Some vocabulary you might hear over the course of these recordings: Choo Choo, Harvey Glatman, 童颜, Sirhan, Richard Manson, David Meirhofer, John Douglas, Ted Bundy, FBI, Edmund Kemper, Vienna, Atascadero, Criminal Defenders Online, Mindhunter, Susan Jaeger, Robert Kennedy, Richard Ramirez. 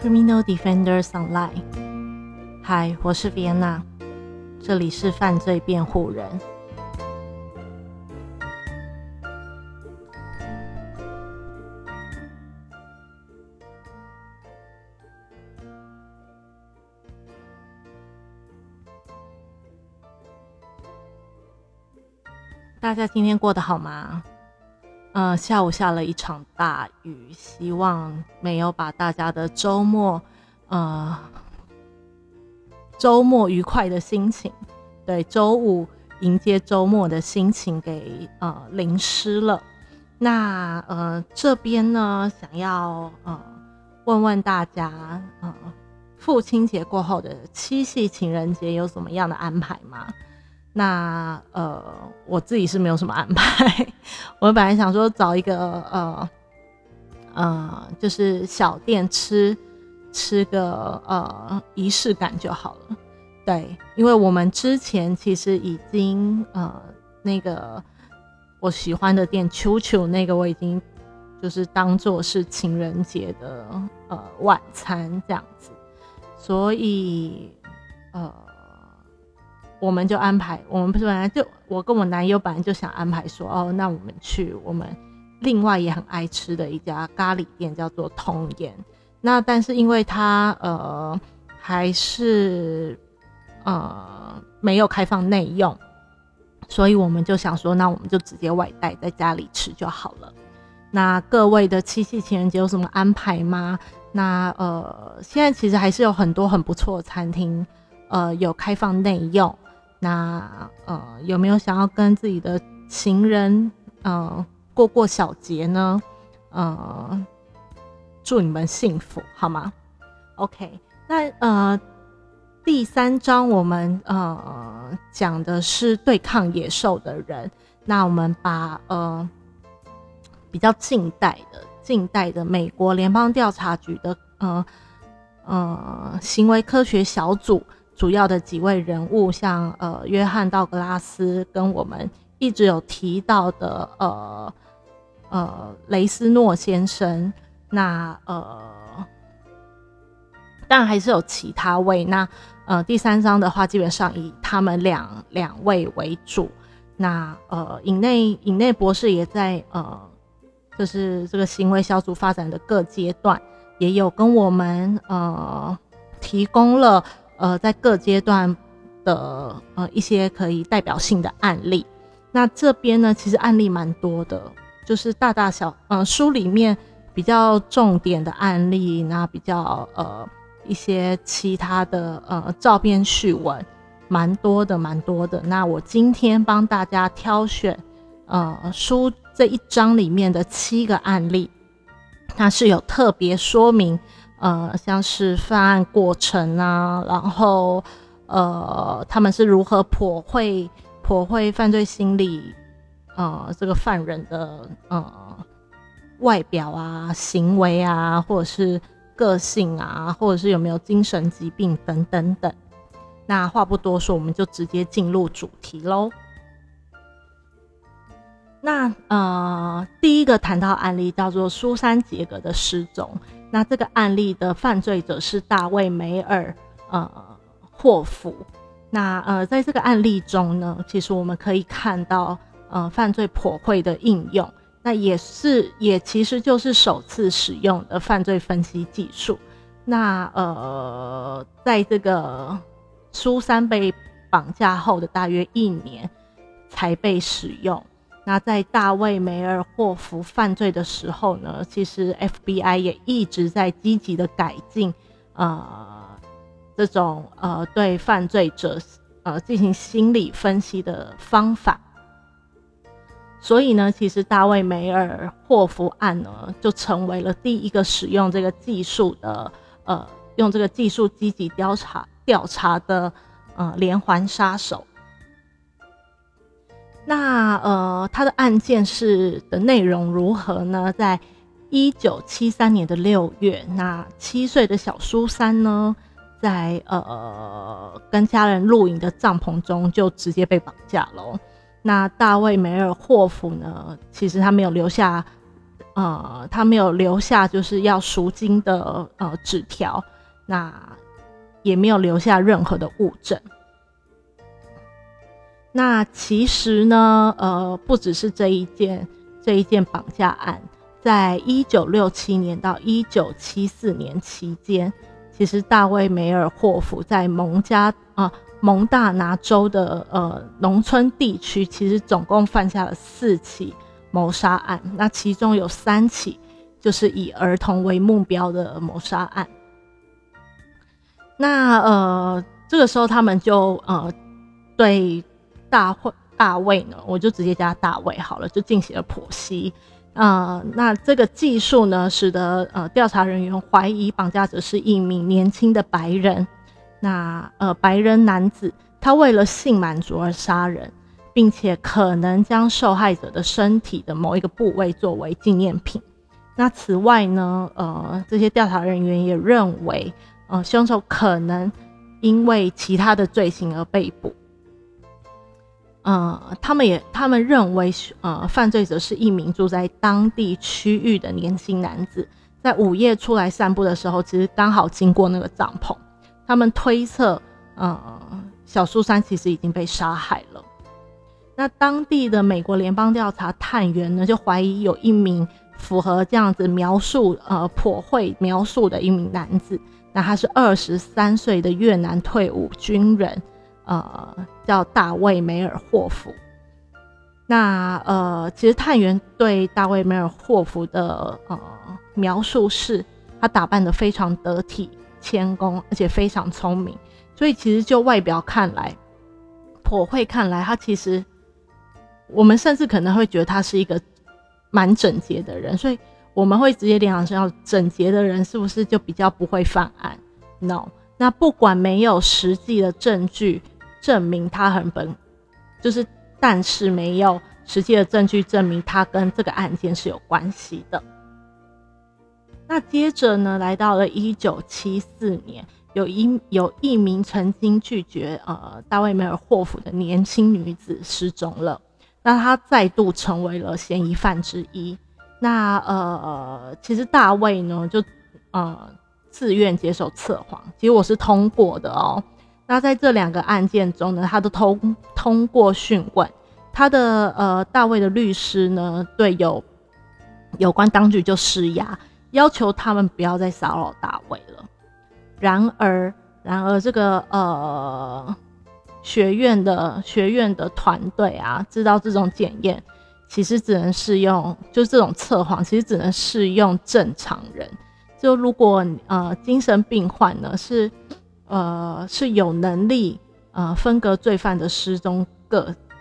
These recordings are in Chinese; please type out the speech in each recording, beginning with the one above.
Criminal Defenders Online。 嗨，我是 Vienna， 这里是犯罪辩护人。大家今天过得好吗？下午下了一场大雨，希望没有把大家的周末愉快的心情，对，周五迎接周末的心情给淋湿了。那这边呢，想要问问大家，父亲节过后的七夕情人节有什么样的安排吗？那我自己是没有什么安排。我本来想说找一个就是小店吃个仪式感就好了。对，因为我们之前其实已经那个我喜欢的店 Choo Choo 那个我已经就是当作是情人节的晚餐这样子，所以我们就安排，我们本来就，我跟我男友本来就想安排说，哦，那我们去我们另外也很爱吃的一家咖喱店，叫做童颜。那但是因为它还是没有开放内用，所以我们就想说，那我们就直接外带在家里吃就好了。那各位的七夕情人节有什么安排吗？那现在其实还是有很多很不错的餐厅有开放内用。那有没有想要跟自己的情人过小节呢？祝你们幸福，好吗 ？OK， 那第三章我们讲的是对抗野兽的人。那我们把比较近代的美国联邦调查局的行为科学小组。主要的几位人物，像约翰道格拉斯跟我们一直有提到的雷斯诺先生，那当然还是有其他位。那第三章的话，基本上以他们两位为主。那尹内博士也在就是这个行为小组发展的各阶段，也有跟我们提供了。在各阶段的一些可以代表性的案例。那这边呢，其实案例蛮多的，就是大小书里面比较重点的案例，那比较一些其他的照片序文，蛮多的。那我今天帮大家挑选书这一章里面的7个案例，它是有特别说明。像是犯案过程啊，然后他们是如何破坏犯罪心理，这个犯人的外表啊、行为啊，或者是个性啊，或者是有没有精神疾病等等。那话不多说，我们就直接进入主题咯。那第一个谈到案例叫做苏珊·杰格的失踪。那这个案例的犯罪者是大卫·梅尔霍夫。那在这个案例中呢，其实我们可以看到犯罪剖绘的应用，那也其实就是首次使用的犯罪分析技术。那在这个苏珊被绑架后的大约1年才被使用。那在大卫·梅尔霍夫犯罪的时候呢，其实 FBI 也一直在积极的改进这种对犯罪者进行心理分析的方法。所以呢，其实大卫·梅尔霍夫案呢，就成为了第一个使用这个技术的用这个技术积极调查的连环杀手。那他的案件的内容如何呢？在1973年的6月，那7岁的小苏珊呢，在跟家人露营的帐篷中就直接被绑架了。那大卫·梅尔霍夫呢，其实他没有留下他没有留下就是要赎金的纸条，那也没有留下任何的物证。那其实呢，不只是这一件绑架案，在1967年到1974年期间，其实大卫梅尔霍夫在蒙大拿州的农村地区，其实总共犯下了4起谋杀案，那其中有3起就是以儿童为目标的谋杀案。那这个时候他们就对大卫呢，我就直接叫他大卫好了，就进行了剖析。那这个技术呢，使得调查人员怀疑绑架者是一名年轻的白人，那白人男子，他为了性满足而杀人，并且可能将受害者的身体的某一个部位作为纪念品。那此外呢，这些调查人员也认为，凶手可能因为其他的罪行而被捕。他们认为，犯罪者是一名住在当地区域的年轻男子，在午夜出来散步的时候，其实刚好经过那个帐篷。他们推测，小苏珊其实已经被杀害了。那当地的美国联邦调查探员呢，就怀疑有一名符合这样子描述，颇会描述的一名男子，那他是23岁的越南退伍军人。叫大卫梅尔霍夫。那其实探员对大卫梅尔霍夫的描述是，他打扮得非常得体、谦恭，而且非常聪明。所以其实就外表看来，颇会看来，他其实我们甚至可能会觉得他是一个蛮整洁的人，所以我们会直接联想到整洁的人是不是就比较不会犯案 ？No。那不管没有实际的证据证明他很笨，就是但是没有实际的证据证明他跟这个案件是有关系的。那接着呢，来到了1974年，有一名曾经拒绝大卫梅尔霍夫的年轻女子失踪了，那她再度成为了嫌疑犯之一。那其实大卫呢就自愿接受测谎，其实我是通过的哦。那在这两个案件中呢，他都通过讯问，他的大卫的律师呢对有关当局就施压，要求他们不要再骚扰大卫了。然而这个学院的团队啊，知道这种检验其实只能适用，就是这种测谎其实只能适用正常人。就如果精神病患呢是有能力分隔罪犯的失踪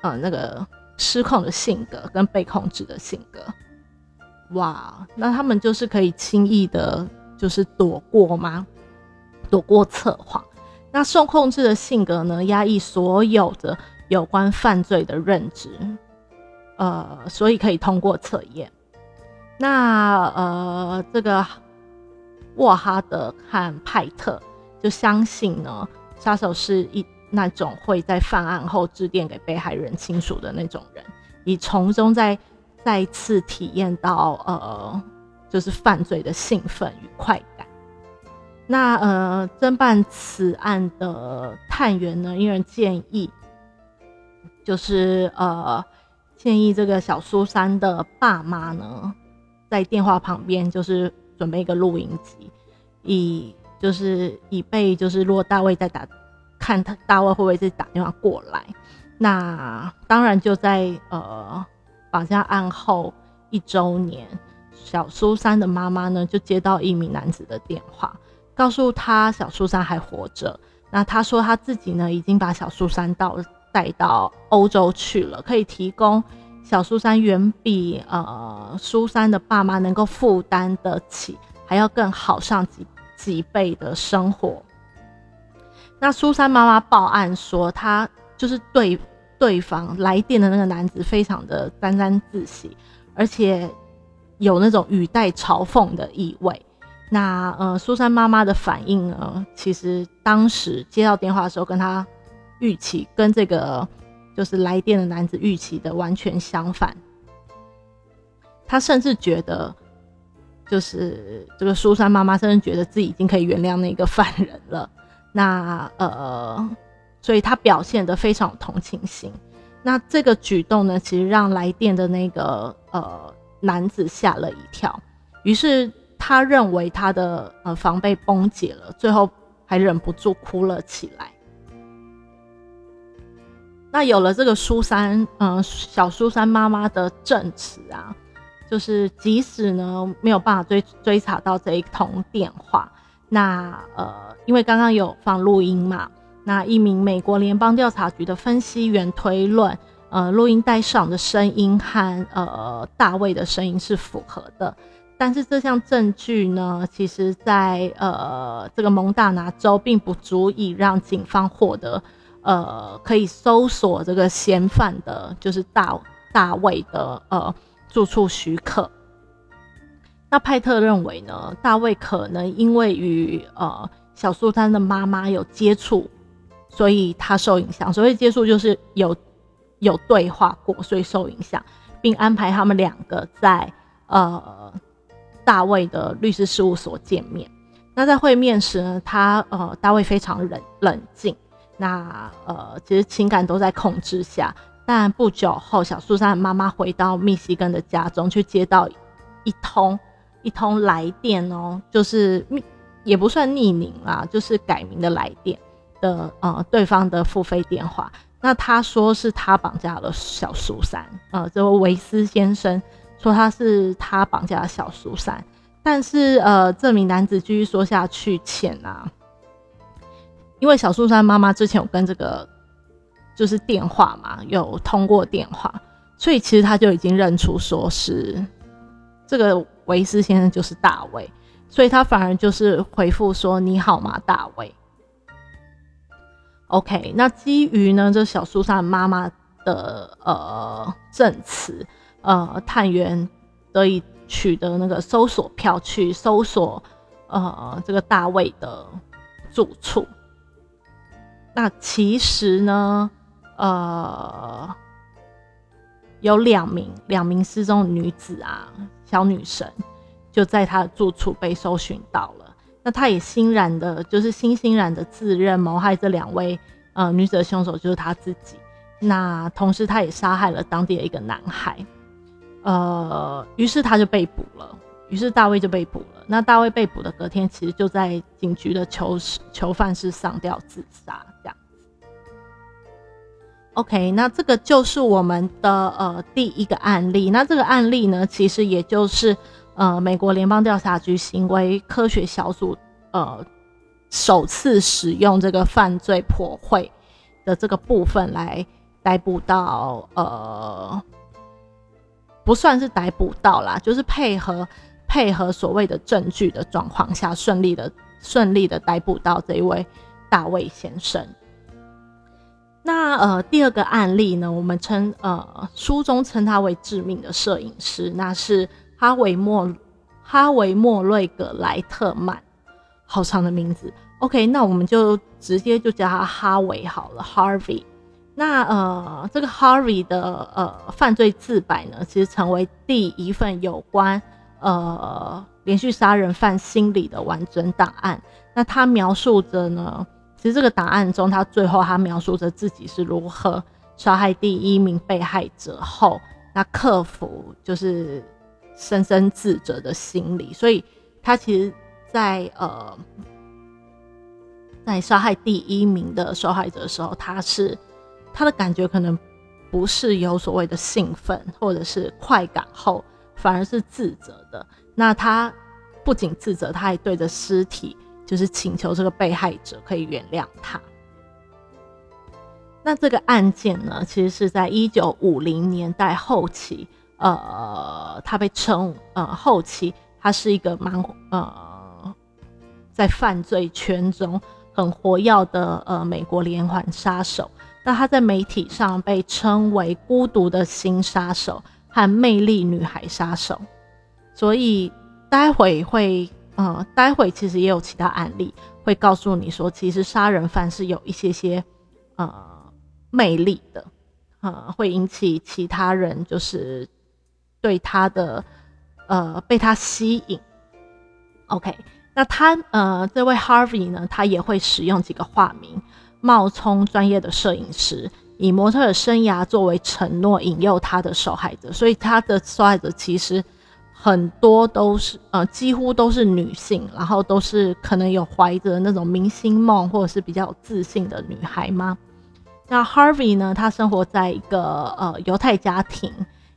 那个失控的性格跟被控制的性格，哇，那他们就是可以轻易的就是躲过测谎。那受控制的性格呢，压抑所有的有关犯罪的认知，所以可以通过测验。那这个沃哈德和派特就相信呢，杀手是那种会在犯案后致电给被害人亲属的那种人，以从中再次体验到就是犯罪的兴奋与快感。那侦办此案的探员呢，一人建议，就是建议这个小苏珊的爸妈呢，在电话旁边就是准备一个录音机，以备就是如果大卫再看他大卫会不会再打电话过来。那当然就在绑架案后1周年，小苏珊的妈妈呢就接到一名男子的电话，告诉他小苏珊还活着。那他说他自己呢已经把小苏珊带到欧洲去了，可以提供小苏珊远比苏珊的爸妈能够负担得起，还要更好上几倍的生活。那苏珊妈妈报案说，她就是对方来电的那个男子非常的沾沾自喜，而且有那种语带嘲讽的意味。那苏珊妈妈的反应呢，其实当时接到电话的时候，跟她预期跟这个就是来电的男子预期的完全相反。他甚至觉得就是这个书珊妈妈甚至觉得自己已经可以原谅那个犯人了，那所以她表现得非常有同情心。那这个举动呢，其实让来电的那个男子吓了一跳，于是他认为他的防备崩解了，最后还忍不住哭了起来。那有了这个苏珊小苏珊妈妈的证词啊，就是即使呢没有办法追查到这一通电话，那因为刚刚有放录音嘛，那一名美国联邦调查局的分析员推论，录音带上的声音和大卫的声音是符合的。但是这项证据呢，其实在这个蒙大拿州并不足以让警方获得可以搜索这个嫌犯的，就是大卫的住处许可。那派特认为呢，大卫可能因为与小苏珊的妈妈有接触，所以他受影响。所谓接触就是有对话过，所以受影响，并安排他们两个在大卫的律师事务所见面。那在会面时呢，大卫非常冷静，那其实情感都在控制下。但不久后，小苏珊的妈妈回到密西根的家中，去接到一通来电哦，就是也不算匿名啦，就是改名的来电的对方的付费电话。那他说是他绑架了小苏珊，这位维斯先生说他绑架了小苏珊，但是这名男子继续说下去前啊，因为小苏珊妈妈之前有跟这个就是电话嘛，有通过电话，所以其实他就已经认出说是这个维斯先生就是大卫，所以他反而就是回复说你好吗大卫。 OK， 那基于呢这小苏珊妈妈的证词，探员得以取得那个搜索票去搜索这个大卫的住处。那其实呢有两名失踪的女子啊，小女生就在她的住处被搜寻到了。那她也欣然的自认谋害这两位女子的凶手就是她自己，那同时她也杀害了当地的一个男孩，于是她就被捕了，于是大卫就被捕了。那大卫被捕的隔天，其实就在警局的囚犯室上吊自杀，这样子。OK， 那这个就是我们的第一个案例。那这个案例呢，其实也就是美国联邦调查局行为科学小组首次使用这个犯罪剖绘的这个部分来逮捕到不算是逮捕到啦，就是配合所谓的证据的状况下，顺利的逮捕到这一位大卫先生。那第二个案例呢，我们称书中称他为致命的摄影师，那是哈维·莫瑞格莱特曼，好长的名字。 OK， 那我们就直接就叫他哈维好了， Harvey。 那这个 Harvey 的犯罪自白呢，其实成为第一份有关连续杀人犯心理的完整档案。那他描述着呢，其实这个档案中，他最后描述着自己是如何杀害第一名被害者后，那克服就是深深自责的心理。所以他其实在杀害第一名的受害者的时候，他的感觉可能不是有所谓的兴奋或者是快感后，反而是自责的。那他不仅自责，他还对着尸体就是请求这个被害者可以原谅他。那这个案件呢，其实是在1950年代后期，他被称后期他是一个蛮在犯罪圈中很活跃的美国连环杀手。那他在媒体上被称为孤独的新杀手和魅力女孩杀手，所以待会其实也有其他案例会告诉你说，其实杀人犯是有一些魅力的，会引起其他人就是对他的被他吸引， OK， 那他这位 Harvey 呢，他也会使用几个化名，冒充专业的摄影师，以模特的生涯作为承诺，引诱他的受害者。所以他的受害者其实很多都是几乎都是女性，然后都是可能有怀着那种明星梦或者是比较有自信的女孩吗？那 Harvey 呢，他生活在一个犹太家庭，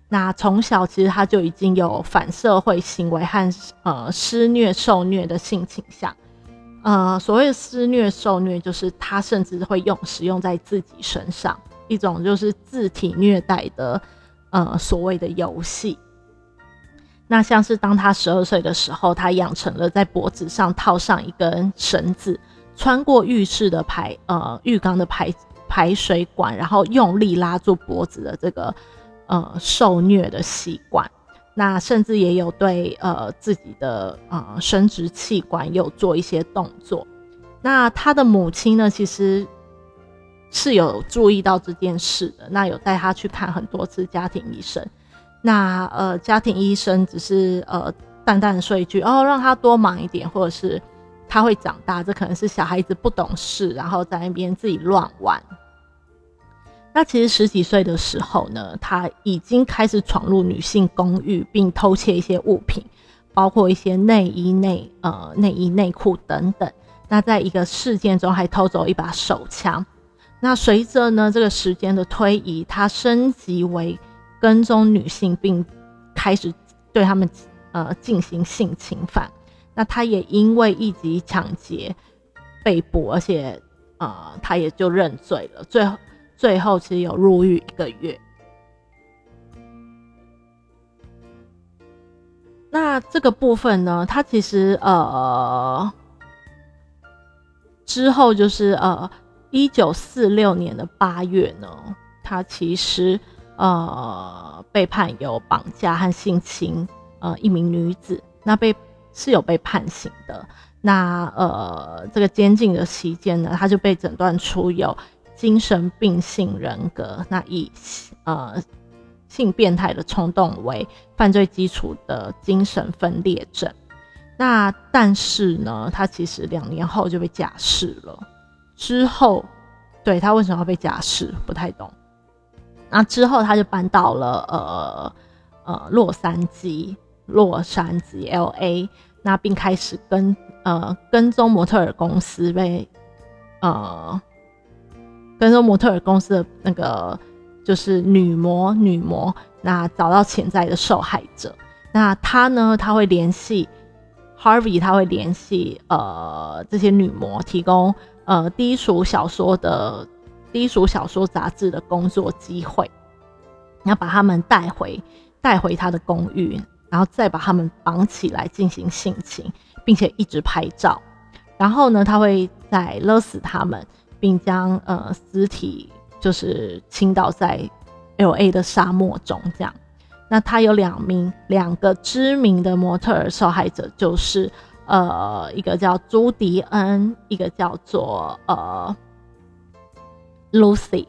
那从小其实他就已经有反社会行为和施虐受虐的性倾向。所谓施虐受虐就是他甚至会使用在自己身上，一种就是自体虐待的所谓的游戏。那像是当他12岁的时候，他养成了在脖子上套上一根绳子，穿过浴缸的排水管，然后用力拉住脖子的这个受虐的习惯。那甚至也有对自己的生殖器官有做一些动作。那他的母亲呢，其实是有注意到这件事的，那有带他去看很多次家庭医生。那家庭医生只是淡淡说一句，哦，让他多忙一点，或者是他会长大，这可能是小孩子不懂事，然后在那边自己乱玩。那其实10几岁的时候呢，他已经开始闯入女性公寓，并偷窃一些物品，包括一些内衣、内裤等等。那在一个事件中还偷走一把手枪。那随着呢这个时间的推移，他升级为跟踪女性，并开始对他们进行性侵犯。那他也因为一级抢劫被捕，而且他也就认罪了。最后其实有入狱1个月。那这个部分呢，他其实之后就是1946年的8月呢，他其实被判有绑架和性侵一名女子，那是有被判刑的。那这个监禁的期间呢，他就被诊断出有精神病性人格，那以性变态的冲动为犯罪基础的精神分裂症。那但是呢，他其实2年后就被假释了。之后，对，他为什么要被假释，不太懂。那之后他就搬到了洛杉矶 LA， 那并开始跟踪模特儿公司的那个就是女模，那找到潜在的受害者。那他呢，他会联系这些女模，提供低俗小说杂志的工作机会，然后把他们带回他的公寓，然后再把他们绑起来进行性侵，并且一直拍照。然后呢，他会再勒死他们，并将尸体就是倾倒在 LA 的沙漠中这样。那他有两个知名的模特儿受害者，就是一个叫朱迪恩，一个叫做Lucy。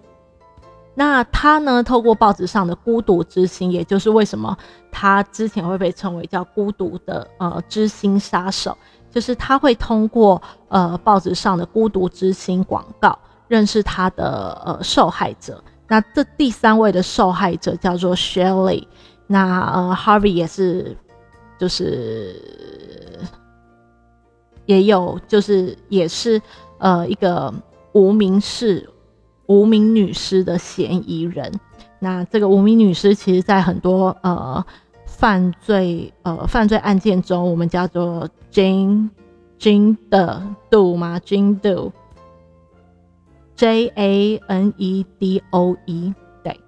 那他呢，透过报纸上的孤独之星，也就是为什么他之前会被称为叫孤独的之星杀手，就是他会通过报纸上的孤独之星广告认识他的受害者。那这第3位的受害者叫做 Shelley。 那Harvey 也是也是一个无名女尸的嫌疑人。那这个无名女尸其实在很多犯罪案件中，我们叫做 Jane Doe Janedoe， 对。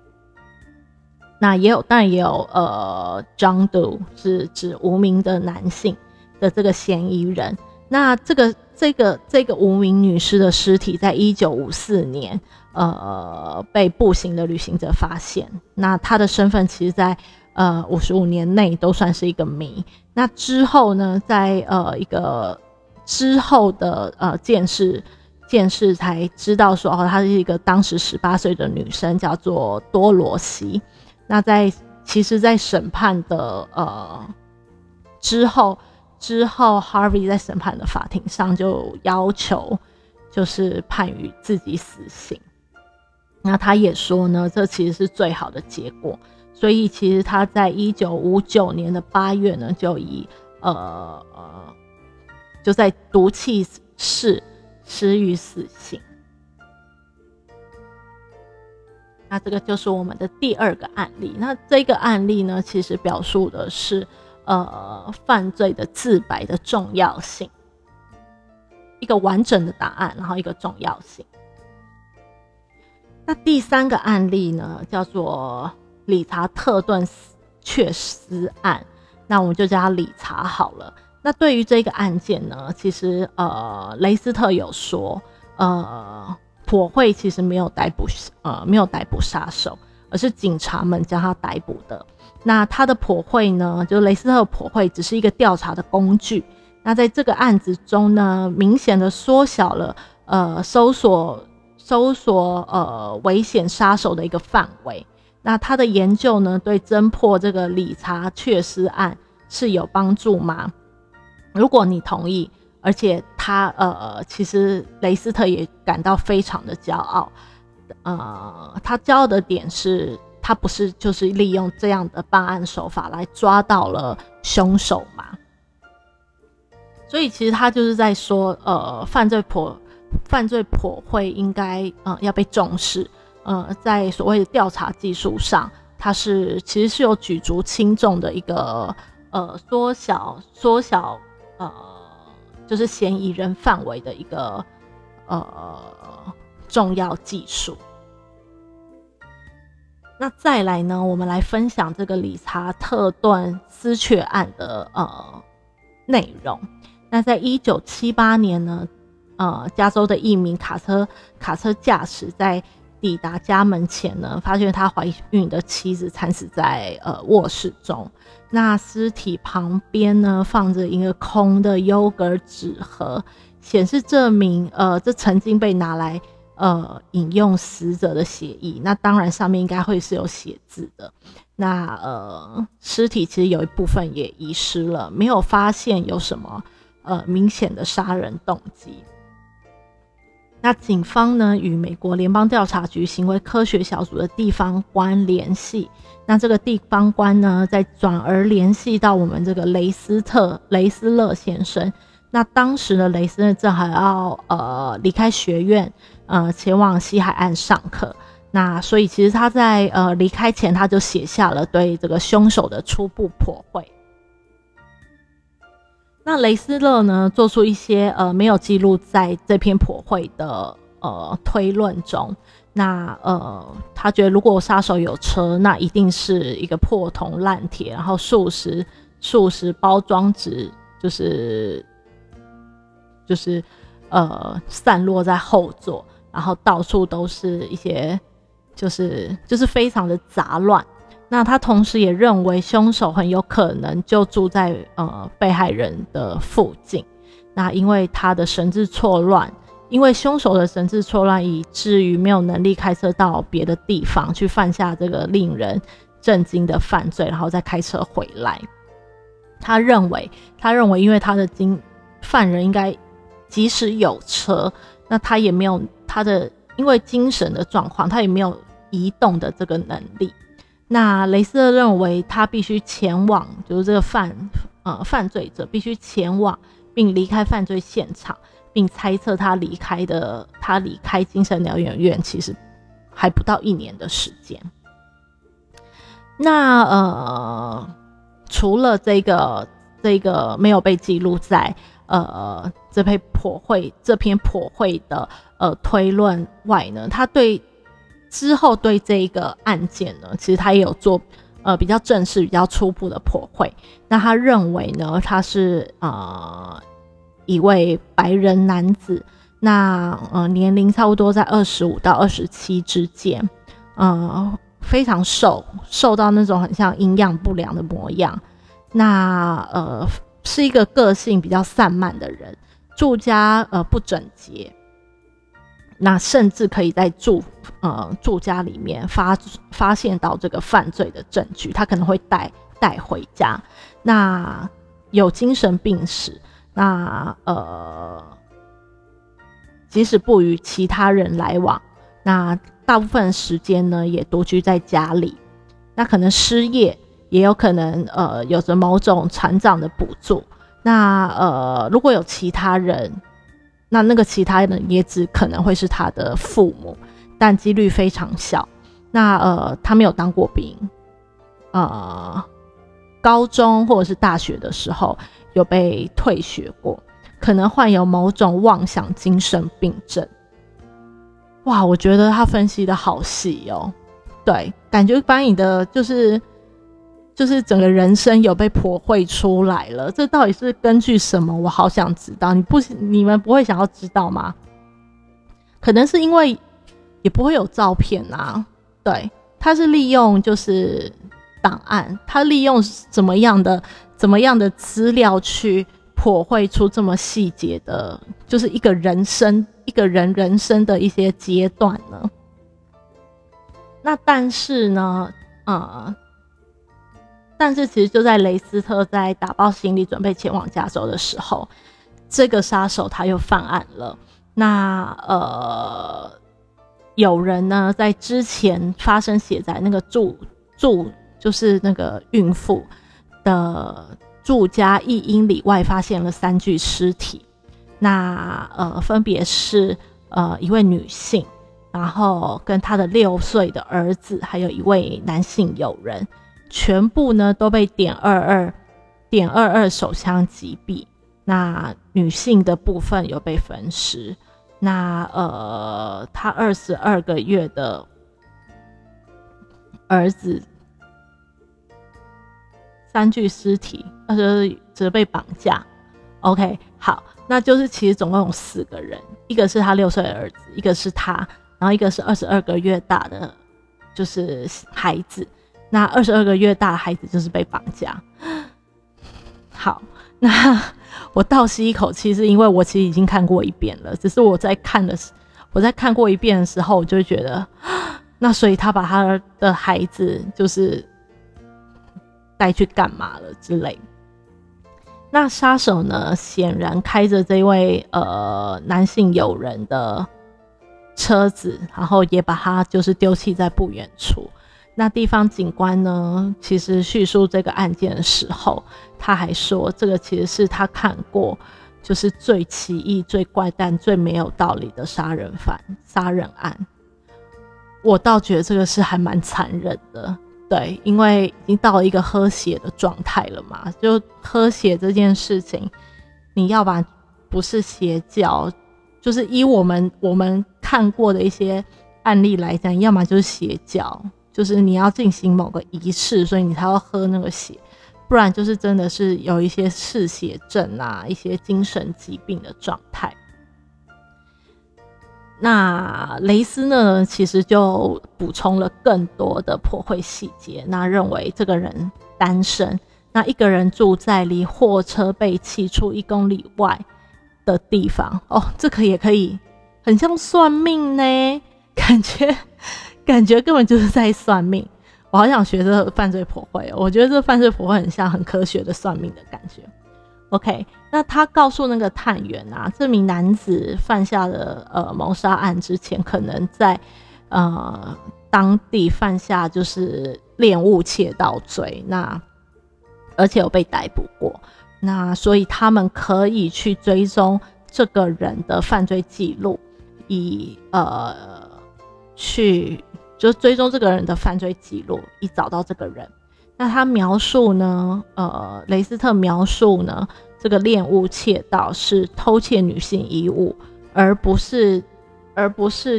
那当然也有John Doe， 是指无名的男性的这个嫌疑人。那这个无名女尸的尸体在1954年被步行的旅行者发现。那她的身份其实在55年内都算是一个谜。那之后呢，在一个之后的监视才知道说，她是一个当时18岁的女生，叫做多罗西。那其实在审判的之后之后 Harvey 在审判的法庭上就要求就是判予自己死刑，那他也说呢这其实是最好的结果，所以其实他在1959年的8月呢就以就在毒气室施予死刑。那这个就是我们的第二个案例。那这个案例呢其实表述的是犯罪的自白的重要性，一个完整的答案，然后一个重要性。那第三个案例呢叫做理查特顿确斯案，那我们就叫他理查好了。那对于这个案件呢其实雷斯特有说火会其实没有逮捕杀手，而是警察们将他逮捕的。那他的剖绘呢，就雷斯特的剖绘只是一个调查的工具。那在这个案子中呢，明显的缩小了搜索危险杀手的一个范围。那他的研究呢，对侦破这个理查确斯案是有帮助吗？如果你同意，而且他其实雷斯特也感到非常的骄傲。他骄傲的点是他不是就是利用这样的办案手法来抓到了凶手嘛，所以其实他就是在说犯罪剖绘应该要被重视，在所谓的调查技术上它是其实是有举足轻重的一个缩小就是嫌疑人范围的一个重要技术。那再来呢，我们来分享这个理查特顿失窃案的内容。那在1978年呢，加州的一名卡车驾驶在抵达家门前呢，发现他怀孕的妻子惨死在卧室中。那尸体旁边呢放着一个空的优格纸盒，显示这曾经被拿来引用死者的血液。那当然上面应该会是有血字的。那尸体其实有一部分也遗失了，没有发现有什么明显的杀人动机。那警方呢与美国联邦调查局行为科学小组的地方官联系，那这个地方官呢再转而联系到我们这个雷斯勒先生。那当时的雷斯勒正好要离开学院前往西海岸上课，那所以其实他在离开前他就写下了对这个凶手的初步剖绘。那雷斯勒呢做出一些没有记录在这篇剖绘的推论中。那他觉得如果杀手有车，那一定是一个破铜烂铁，然后数十包装纸就是散落在后座，然后到处都是一些就是非常的杂乱。那他同时也认为凶手很有可能就住在被害人的附近。那因为他的神志错乱，因为凶手的神志错乱，以至于没有能力开车到别的地方去犯下这个令人震惊的犯罪，然后再开车回来。他认为因为他的犯人应该即使有车，那他也没有因为精神的状况，他也没有移动的这个能力。那雷斯特认为他必须前往，就是这个犯罪者必须前往并离开犯罪现场，并猜测他离开精神疗养院其实还不到1年的时间。那除了这个没有被记录在这篇剖绘的推论外呢，他对之后对这个案件呢，其实他也有做比较正式、比较初步的剖绘。那他认为呢，他是一位白人男子，那年龄差不多在25到27之间，非常瘦到那种很像营养不良的模样。那是一个个性比较散漫的人，住家不整洁。那甚至可以在住家里面发现到这个犯罪的证据，他可能会带回家。那有精神病史，那即使不与其他人来往，那大部分时间呢也独居在家里，那可能失业，也有可能有着某种残障的补助，那如果有其他人，那个其他人也只可能会是他的父母，但几率非常小。那他没有当过兵，高中或者是大学的时候有被退学过，可能患有某种妄想精神病症。哇，我觉得他分析的好细哦，对，感觉把你的就是整个人生有被剖绘出来了。这到底是根据什么？我好想知道。你们不会想要知道吗？可能是因为也不会有照片啊。对，他是利用就是档案，他利用怎么样的资料去剖绘出这么细节的，就是一个人人生的一些阶段呢。那但是呢，但是其实就在雷斯特在打包行李准备前往加州的时候，这个杀手他又犯案了。那有人呢在之前发生血灾那个就是那个孕妇的住家1英里外发现了3具尸体，那分别是一位女性，然后跟她的6岁的儿子，还有一位男性友人。全部呢都被点22手枪击毙，那女性的部分有被分尸，那她22个月的儿子3具尸体，那就是被绑架。 OK， 好，那就是其实总共有4个人，一个是她6岁的儿子，一个是她，然后一个是22个月大的就是孩子，那22个月大的孩子就是被绑架。好，那我倒吸一口气，是因为我其实已经看过一遍了，只是我在看过一遍的时候，我就觉得，那所以他把他的孩子就是带去干嘛了之类。那杀手呢，显然开着这位男性友人的车子，然后也把他就是丢弃在不远处。那地方警官呢，其实叙述这个案件的时候，他还说这个其实是他看过就是最奇异、最怪诞、最没有道理的杀人案。我倒觉得这个是还蛮残忍的，对，因为已经到了一个喝血的状态了嘛，就喝血这件事情，你要把不是邪教，就是依我们看过的一些案例来讲，要么就是邪教，就是你要进行某个仪式，所以你才要喝那个血，不然就是真的是有一些嗜血症啊，一些精神疾病的状态。那雷斯呢，其实就补充了更多的破坏细节，那认为这个人单身，那一个人住在离货车被弃出1公里外的地方。哦，这个也可以，很像算命呢，感觉根本就是在算命。我好想学这个犯罪剖绘，我觉得这犯罪剖绘很像很科学的算命的感觉。 OK， 那他告诉那个探员啊，这名男子犯下的谋杀案之前，可能在当地犯下就是恋物窃盗罪，那而且有被逮捕过，那所以他们可以去追踪这个人的犯罪记录，以去就追踪这个人的犯罪记录，以找到这个人。那他描述呢，雷斯特描述呢，这个恋物窃盗是偷窃女性衣物，而不是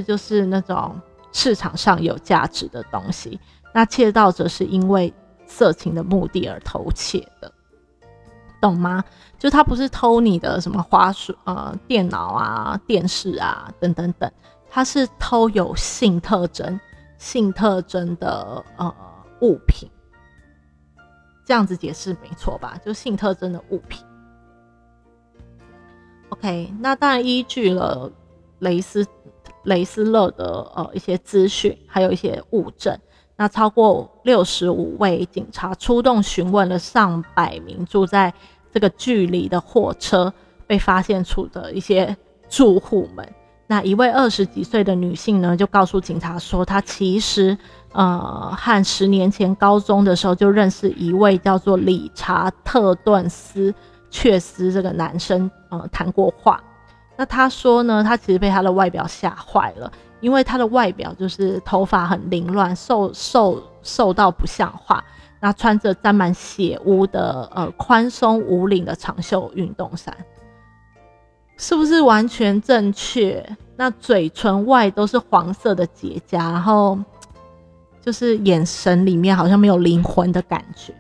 就是那种市场上有价值的东西。那窃盗者是因为色情的目的而偷窃的，懂吗？就他不是偷你的什么花束、电脑啊、电视啊等等等。他是偷有性特征的物品，这样子解释没错吧？就性特征的物品。 OK， 那当然依据了雷斯勒的一些资讯，还有一些物证，那超过65位警察出动询问了上百名住在这个距离的货车被发现处的一些住户们。那一位20几岁的女性呢，就告诉警察说，她其实和10年前高中的时候就认识一位叫做理查特顿斯确斯这个男生谈过话。那他说呢，他其实被他的外表吓坏了，因为他的外表就是头发很凌乱，瘦到不像话，那穿着沾满血污的宽松无领的长袖运动衫，是不是完全正确？那嘴唇外都是黄色的结痂，然后就是眼神里面好像没有灵魂的感觉。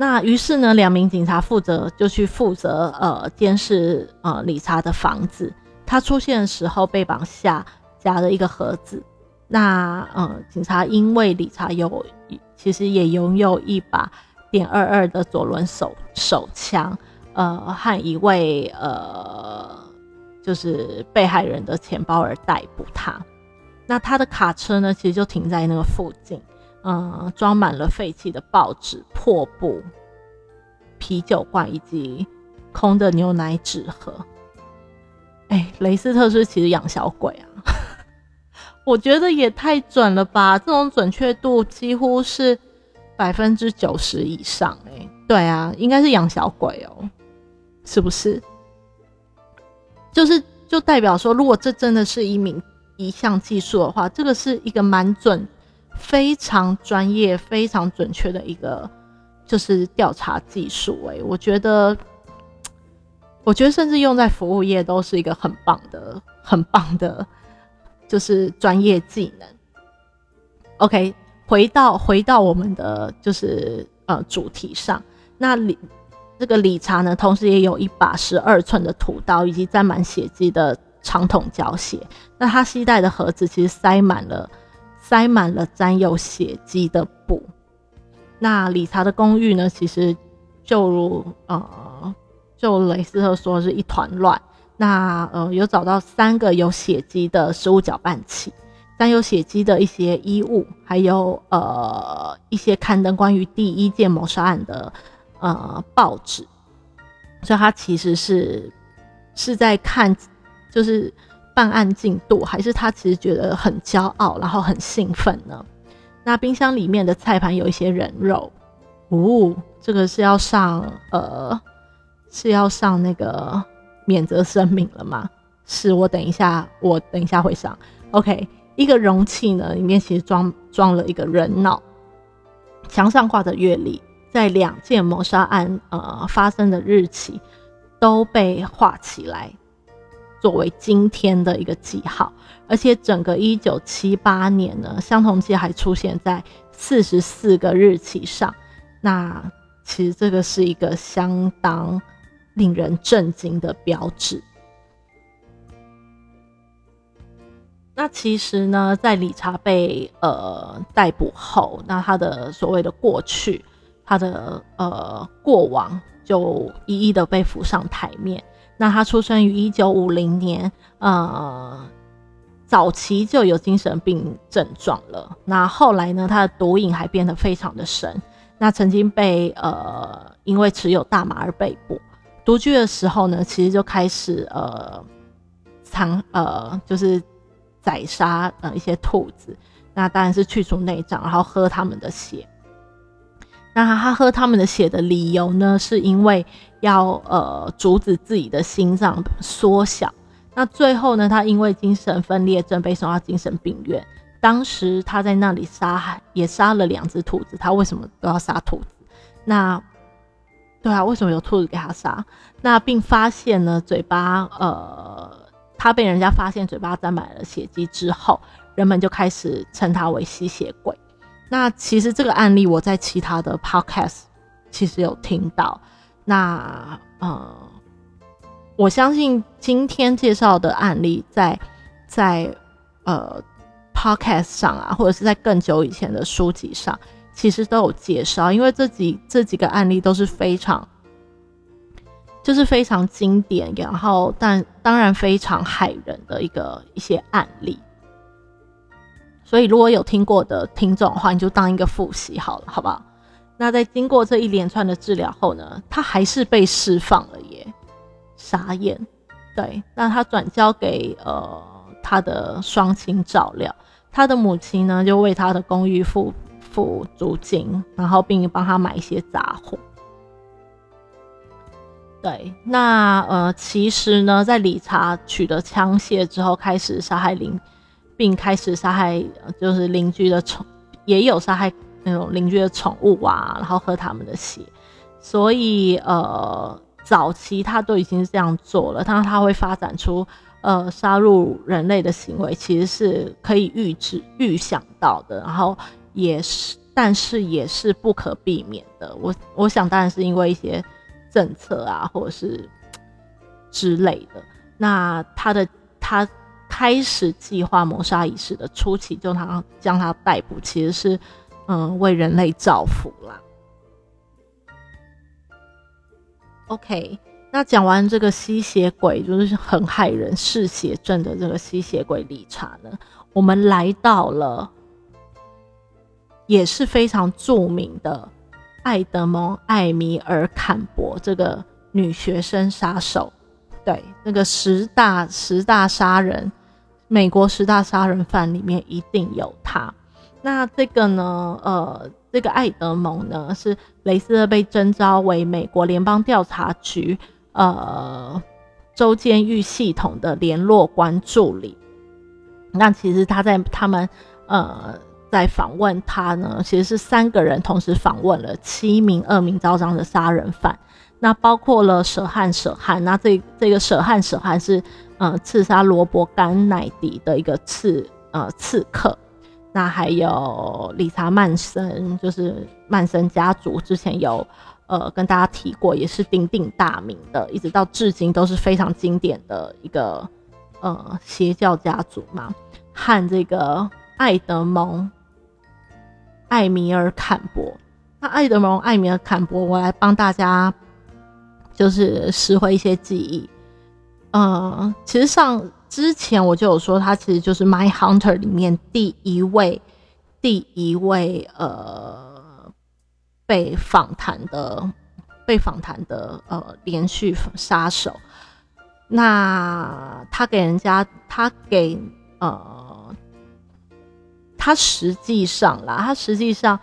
那于是呢，2名警察就去负责监视理查的房子。他出现的时候背膀下夹了一个盒子。那警察因为理查其实也拥有一把.22的左轮手枪，和一位就是被害人的钱包而逮捕他。那他的卡车呢，其实就停在那个附近，装满了废弃的报纸、破布、啤酒罐以及空的牛奶纸盒。雷斯特是其实养小鬼啊我觉得也太准了吧，这种准确度几乎是 90% 以上。对啊，应该是养小鬼哦，是不是？就代表说，如果这真的是一项技术的话，这个是一个蛮准、非常专业、非常准确的一个就是调查技术。我觉得甚至用在服务业都是一个很棒的就是专业技能。 OK， 回到我们的就是主题上。那这个理查呢，同时也有一把12寸的屠刀以及沾满血迹的长筒胶鞋。那他携带的盒子其实塞满了沾有血迹的布。那理查的公寓呢，其实就雷斯特说是一团乱。那有找到3个有血迹的食物搅拌器，沾有血迹的一些衣物，还有一些刊登关于第1件谋杀案的报纸。所以他其实是在看就是办案进度，还是他其实觉得很骄傲然后很兴奋呢？那冰箱里面的菜盘有一些人肉，这个是要上那个免责声明了吗？是，我等一下会上。 OK， 一个容器呢，里面其实装了一个人脑。墙上挂着月历，在2件谋杀案发生的日期都被画起来作为今天的一个记号，而且整个1978年呢，相同记还出现在44个日期上。那其实这个是一个相当令人震惊的标志。那其实呢，在理查被逮捕后，那他的所谓的过去，他的过往就一一的被浮上台面。那他出生于1950年，早期就有精神病症状了。那后来呢，他的毒瘾还变得非常的深。那曾经被因为持有大麻而被捕。独居的时候呢，其实就开始就是宰杀一些兔子。那当然是去除内脏，然后喝他们的血。那他喝他们的血的理由呢，是因为要阻止自己的心脏缩小。那最后呢，他因为精神分裂症被送到精神病院。当时他在那里也杀了2只兔子。他为什么都要杀兔子？那对啊，为什么有兔子给他杀？那并发现呢，他被人家发现嘴巴沾满了血迹之后，人们就开始称他为吸血鬼。那其实这个案例我在其他的 podcast 其实有听到。那我相信今天介绍的案例在podcast 上啊，或者是在更久以前的书籍上其实都有介绍。因为这几个案例都是非常经典，然后但当然非常骇人的一些案例。所以如果有听过的听众的话，你就当一个复习好了，好不好？那在经过这一连串的治疗后呢，他还是被释放了耶，傻眼。对，那他转交给他的双亲照料，他的母亲呢就为他的公寓付租金，然后并帮他买一些杂货。对，那其实呢，在理查取得枪械之后，开始杀害邻，并开始杀害就是邻居的宠，也有杀害那种邻居的宠物啊，然后喝他们的血。所以早期他都已经这样做了，但他会发展出杀入人类的行为，其实是可以预想到的，然后也是，但是也是不可避免的。我想当然是因为一些政策啊，或者是之类的。那他开始计划谋杀仪式的初期，就将他逮捕，其实是为人类造福啦。OK， 那讲完这个吸血鬼，就是很害人嗜血症的这个吸血鬼理查呢，我们来到了也是非常著名的艾德蒙·艾米尔·坎伯这个女学生杀手，对，那个十大杀人，美国10大杀人犯里面一定有她。那这个呢，这个艾德蒙呢是雷斯特被征召为美国联邦调查局州监狱系统的联络官助理。那其实他们在访问他呢，其实是3个人同时访问了7名恶名昭彰的杀人犯，那包括了舍汉，那这个舍汉是刺杀罗伯甘乃迪的一个刺客，那还有理查曼森，就是曼森家族之前有跟大家提过，也是鼎鼎大名的，一直到至今都是非常经典的一个邪教家族嘛，和这个艾德蒙艾米尔坎伯。那艾德蒙艾米尔坎伯，我来帮大家就是拾回一些记忆。其实之前我就有说，他其实就是 Mindhunter 里面第一位被访谈的连续杀手。那他实际上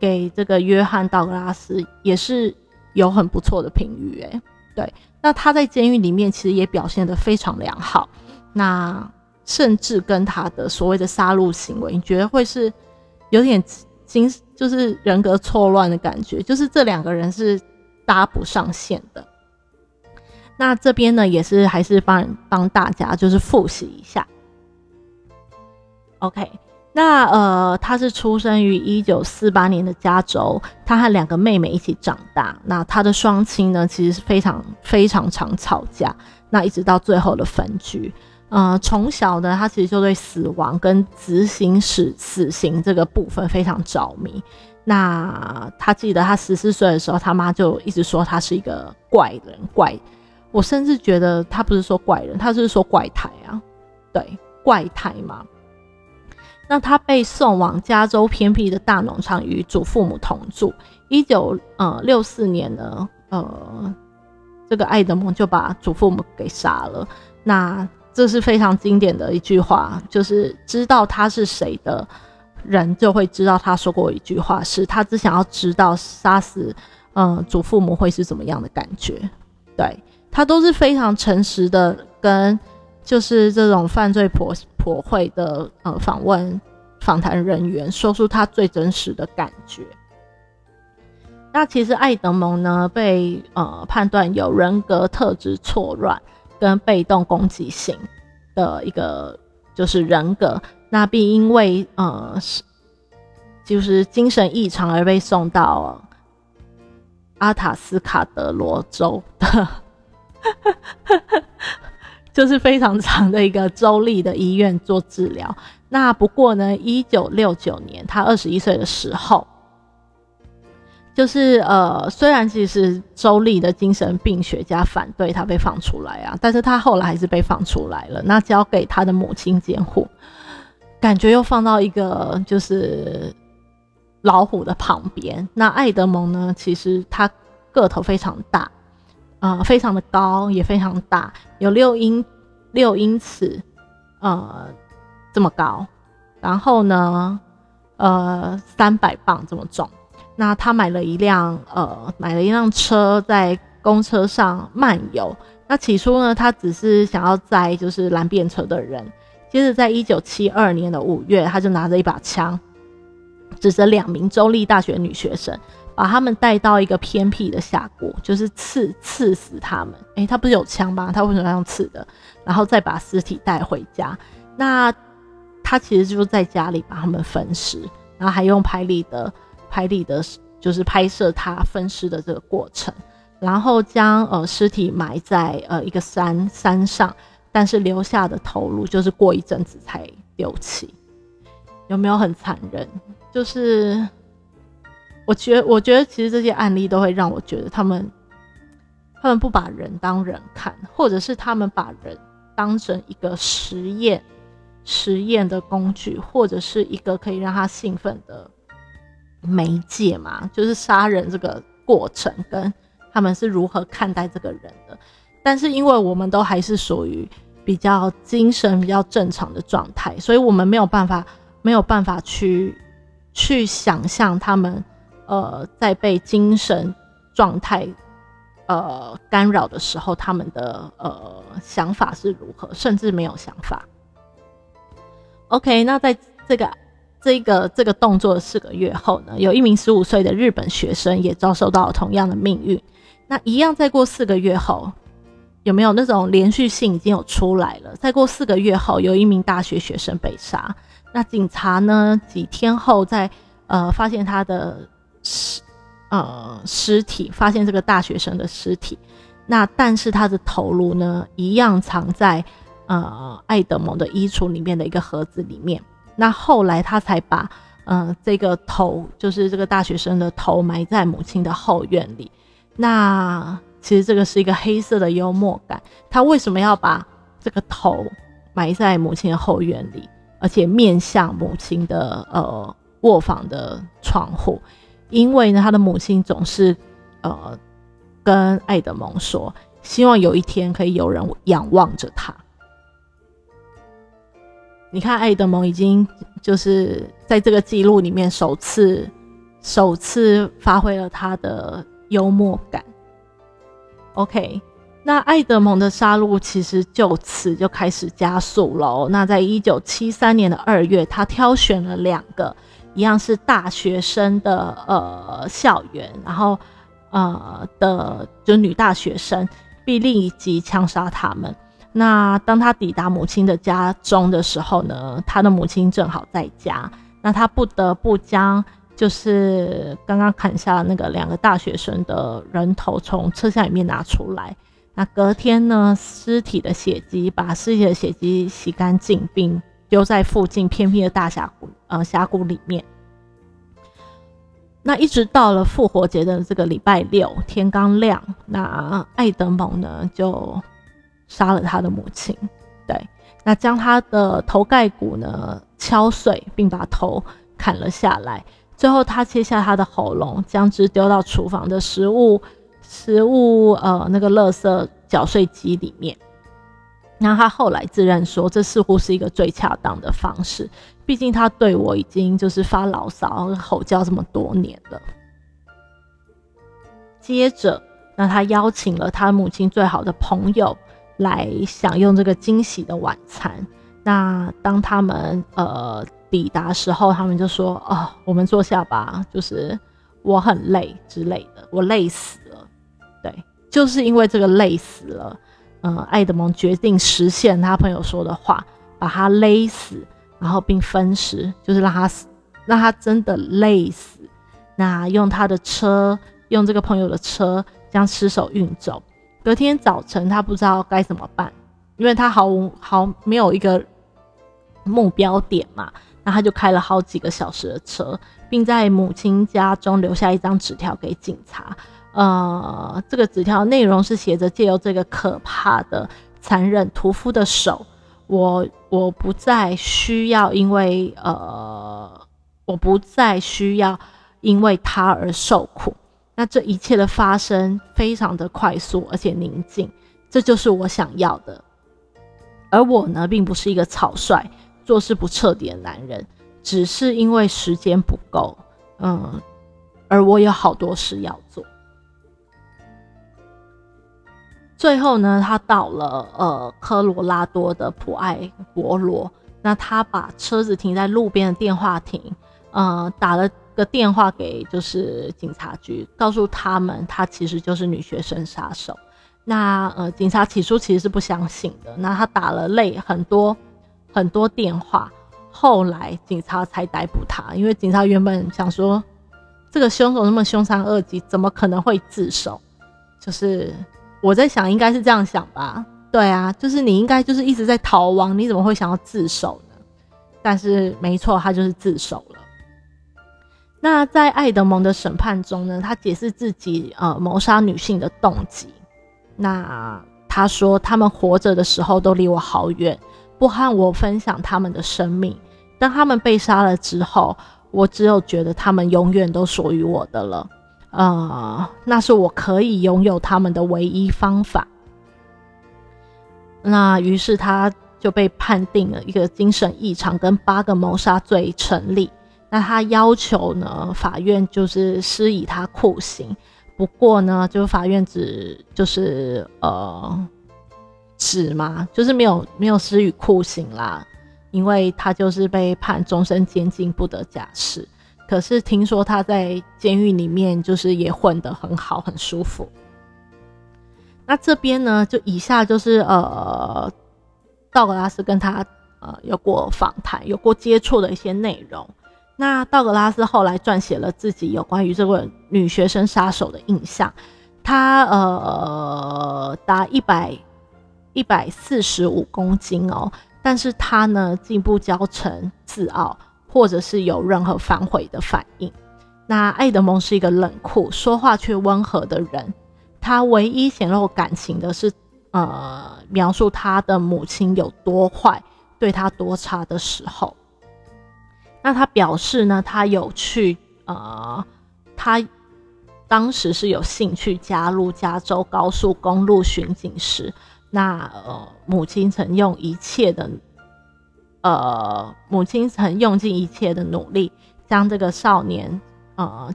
给这个约翰·道格拉斯也是有很不错的评语耶。对，那他在监狱里面其实也表现得非常良好，那甚至跟他的所谓的杀戮行为，你觉得会是有点就是人格错乱的感觉，就是这2个人是搭不上线的。那这边呢，也是还是帮大家就是复习一下。 OK，那他是出生于1948年的加州，他和2个妹妹一起长大。那他的双亲呢，其实是非常非常常吵架，那一直到最后的分居。从小呢，他其实就对死亡跟执行死刑这个部分非常着迷。那他记得他14岁的时候，他妈就一直说他是一个怪人，我甚至觉得他不是说怪人，他是说怪胎啊，对，怪胎嘛。那他被送往加州偏僻的大农场与祖父母同住。1964年呢，这个艾德蒙就把祖父母给杀了。那这是非常经典的一句话，就是知道他是谁的人就会知道他说过一句话，是他只想要知道杀死祖父母会是怎么样的感觉。对，他都是非常诚实的跟就是这种犯罪婆会的访谈人员说出他最真实的感觉。那其实艾德蒙呢被判断有人格特质错乱跟被动攻击性的一个就是人格，那并因为就是精神异常而被送到阿塔斯卡德罗州的就是非常长的一个州立的医院做治疗。那不过呢，1969年他21岁的时候，就是虽然其实州立的精神病学家反对他被放出来啊，但是他后来还是被放出来了，那交给他的母亲监护，感觉又放到一个就是老虎的旁边。那艾德蒙呢，其实他个头非常大，非常的高，也非常大，有6英尺这么高，然后呢300磅这么重。那他买了一辆车，在公车上漫游。那起初呢，他只是想要载就是拦便车的人，接着在1972年的5月，他就拿着一把枪指着2名州立大学女学生，把他们带到一个偏僻的峡谷，就是刺死他们。他不是有枪吗？他为什么要用刺的？然后再把尸体带回家。那他其实就在家里把他们分尸，然后还用拍立得就是拍摄他分尸的这个过程，然后将尸体埋在一个山上，但是留下的头颅就是过一阵子才丢弃。有没有很残忍？就是我觉得其实这些案例都会让我觉得他们不把人当人看，或者是他们把人当成一个实验的工具，或者是一个可以让他兴奋的媒介嘛，就是杀人这个过程跟他们是如何看待这个人的。但是因为我们都还是属于比较精神比较正常的状态，所以我们没有办法去想象他们在被精神状态干扰的时候，他们的想法是如何，甚至没有想法。OK， 那在这个动作的4个月后呢，有一名15岁的日本学生也遭受到同样的命运。那一样再过4个月后，有没有那种连续性已经有出来了？再过4个月后，有一名大学学生被杀。那警察呢，几天后在发现他的尸体，发现这个大学生的尸体。那但是他的头颅呢，一样藏在艾德蒙的衣橱里面的一个盒子里面。那后来他才把这个头，就是这个大学生的头埋在母亲的后院里。那其实这个是一个黑色的幽默感，他为什么要把这个头埋在母亲的后院里，而且面向母亲的卧房的窗户？因为呢，他的母亲总是跟艾德蒙说，希望有一天可以有人仰望着他。你看，艾德蒙已经就是在这个记录里面首次发挥了他的幽默感。 OK， 那艾德蒙的杀戮其实就此就开始加速了。那在1973年的2月，他挑选了2个一样是大学生的校园，然后就女大学生，并立即枪杀他们。那当他抵达母亲的家中的时候呢，他的母亲正好在家，那他不得不将就是刚刚砍下那个2个大学生的人头从车厢里面拿出来。那隔天呢，把尸体的血迹洗干净，并丢在附近偏僻的大峡谷里面。那一直到了复活节的这个礼拜六，天刚亮，那艾德蒙呢就杀了他的母亲，对，那将他的头盖骨呢敲碎，并把头砍了下来。最后，他切下他的喉咙，将之丢到厨房的食物那个垃圾搅碎机里面。那他后来自认说，这似乎是一个最恰当的方式，毕竟他对我已经就是发牢骚、吼叫这么多年了。接着，那他邀请了他母亲最好的朋友来享用这个惊喜的晚餐。那当他们抵达时候，他们就说我们坐下吧，就是我很累之类的，我累死了。对，就是因为这个累死了，艾德蒙决定实现他朋友说的话，把他勒死，然后并分尸，就是让他真的累死。那用他的车，用这个朋友的车将尸首运走。隔天早晨，他不知道该怎么办，因为他没有一个目标点嘛。那他就开了好几个小时的车，并在母亲家中留下一张纸条给警察。这个纸条内容是写着：借由这个可怕的、残忍屠夫的手，我不再需要因为他而受苦。那这一切的发生非常的快速而且宁静，这就是我想要的。而我呢，并不是一个草率做事不彻底的男人，只是因为时间不够，而我有好多事要做。最后呢，他到了科罗拉多的普爱博罗，那他把车子停在路边的电话亭，打了个电话给就是警察局，告诉他们他其实就是女学生杀手。那警察起初其实是不相信的，那他打了很多电话，后来警察才逮捕他，因为警察原本想说这个凶手那么凶残恶极，怎么可能会自首？就是我在想应该是这样想吧。对啊，就是你应该就是一直在逃亡，你怎么会想要自首呢？但是没错，他就是自首了。那在艾德蒙的审判中呢，他解释自己谋杀女性的动机。那他说，他们活着的时候都离我好远，不和我分享他们的生命。当他们被杀了之后，我只有觉得他们永远都属于我的了。那是我可以拥有他们的唯一方法。那于是他就被判定了一个精神异常跟8个谋杀罪成立。那他要求呢，法院就是施以他酷刑。不过呢，就是法院只就是就是没有施予酷刑啦，因为他就是被判终身监禁不得假释。可是听说他在监狱里面就是也混得很好，很舒服。那这边呢，就以下就是道格拉斯跟他有过访谈、有过接触的一些内容。那道格拉斯后来撰写了自己有关于这位女学生杀手的印象，他达145公斤哦，但是他呢进步交成自傲，或者是有任何反悔的反应。那艾德蒙是一个冷酷说话却温和的人，他唯一显露感情的是描述他的母亲有多坏，对他多差的时候。那他表示呢，他有去他当时是有兴趣加入加州高速公路巡警时，那母亲曾用尽一切的努力，将这个少年，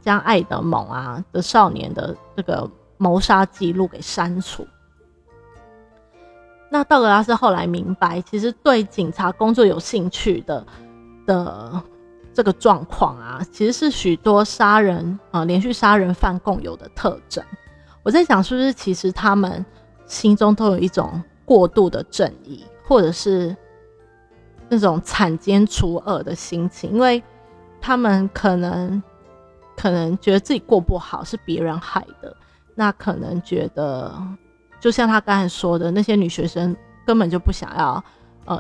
将艾德蒙的少年的这个谋杀记录给删除。那道格拉斯后来明白，其实对警察工作有兴趣的这个状况其实是许多连续杀人犯共有的特征。我在想，是不是其实他们心中都有一种过度的正义，或者是那种铲奸除恶的心情，因为他们可能觉得自己过不好是别人害的，那可能觉得就像他刚才说的，那些女学生根本就不想要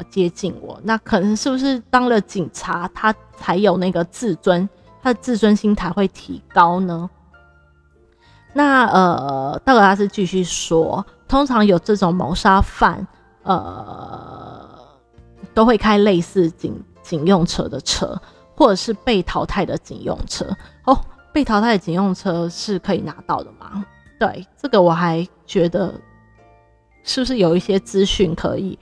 接近我，那可能是不是当了警察他才有那个自尊，他的自尊心才会提高呢？那道格拉斯继续说，通常有这种谋杀犯都会开类似警用车的车，或者是被淘汰的警用车。被淘汰的警用车是可以拿到的吗？对，这个我还觉得是不是有一些资讯可以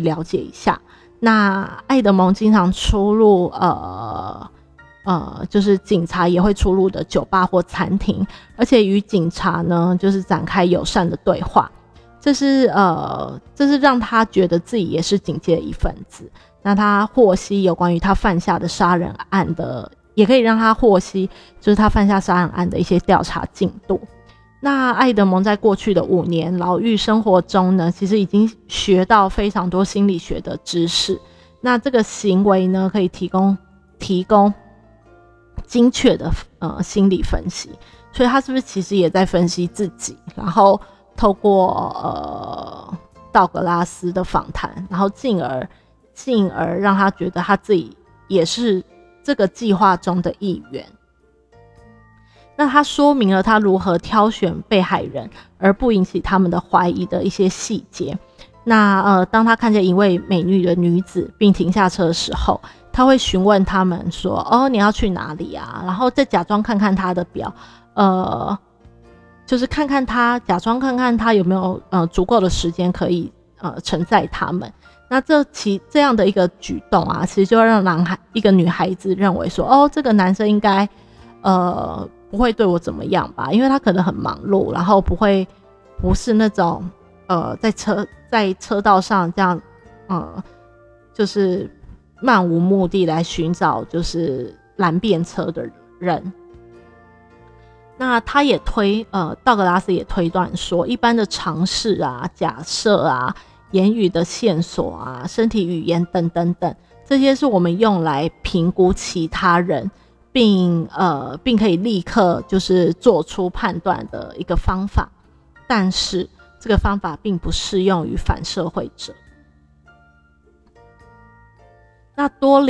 了解一下。那艾德蒙经常出入就是警察也会出入的酒吧或餐厅，而且与警察呢就是展开友善的对话。这是让他觉得自己也是警界的一份子。那他获悉有关于他犯下的杀人案的，也可以让他获悉就是他犯下杀人案的一些调查进度。那艾德蒙在过去的5年牢狱生活中呢，其实已经学到非常多心理学的知识。那这个行为呢，可以提供精确的心理分析，所以他是不是其实也在分析自己，然后透过道格拉斯的访谈，然后进而让他觉得他自己也是这个计划中的一员。那他说明了他如何挑选被害人而不引起他们的怀疑的一些细节。那当他看见一位美女的女子并停下车的时候，他会询问他们说哦你要去哪里啊，然后再假装看看他的表，就是看看他，假装看看他有没有足够的时间可以承载他们。那这样的一个举动啊，其实就让一个女孩子认为说哦这个男生应该不会对我怎么样吧，因为他可能很忙碌，然后不是那种在车道上这样就是漫无目的来寻找就是拦便车的人。那他也道格拉斯也推断说，一般的常识啊、假设啊、言语的线索啊、身体语言等等等，这些是我们用来评估其他人并可以立刻就是做出判断的一个方法，但是这个方法并不适用于反社会者。那多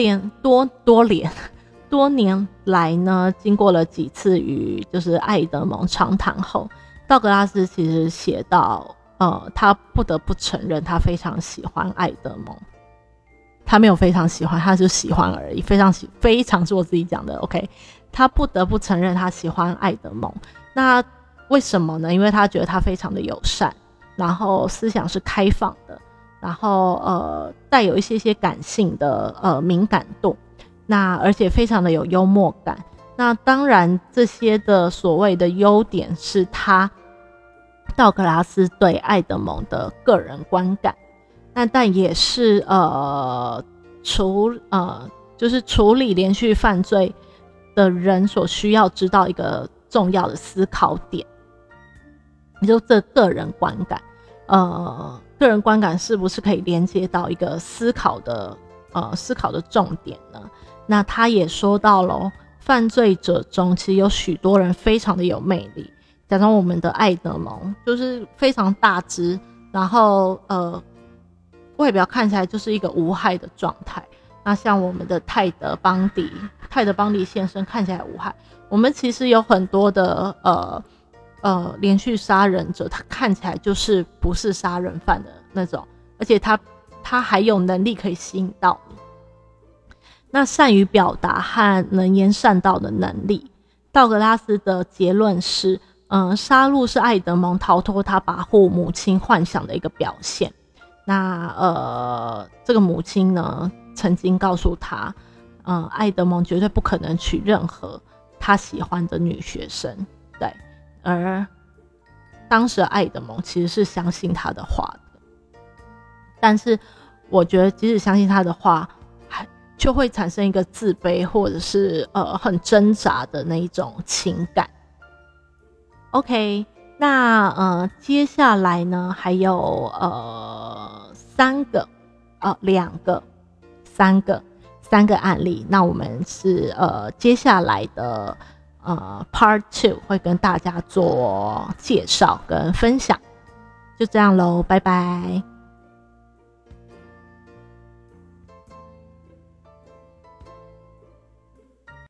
年来呢，经过了几次与就是爱德蒙长谈后，道格拉斯其实写到他不得不承认他非常喜欢爱德蒙，他没有非常喜欢，他就喜欢而已，非常是我自己讲的 OK， 他不得不承认他喜欢爱德蒙。那为什么呢？因为他觉得他非常的友善，然后思想是开放的，然后带有一些感性的敏感度，那而且非常的有幽默感。那当然这些的所谓的优点是道格拉斯对爱德蒙的个人观感，那但也是就是处理连续犯罪的人所需要知道一个重要的思考点，也就是这个人观感个人观感是不是可以连接到一个思考的重点呢？那他也说到了，犯罪者中其实有许多人非常的有魅力，假装我们的爱德蒙就是非常大只，然后外表看起来就是一个无害的状态。那像我们的泰德邦迪先生看起来无害，我们其实有很多的连续杀人者，他看起来就是不是杀人犯的那种，而且他还有能力可以吸引到你。那善于表达和能言善道的能力，道格拉斯的结论是杀戮是爱德蒙逃脱他保护母亲幻想的一个表现。那这个母亲呢曾经告诉他爱德蒙绝对不可能娶任何他喜欢的女学生，对，而当时爱德蒙其实是相信他的话的，但是我觉得即使相信他的话，就会产生一个自卑或者是很挣扎的那一种情感。 OK， 那接下来呢还有三个案例，那我们是接下来的Part 2 会跟大家做介绍跟分享，就这样咯，拜拜。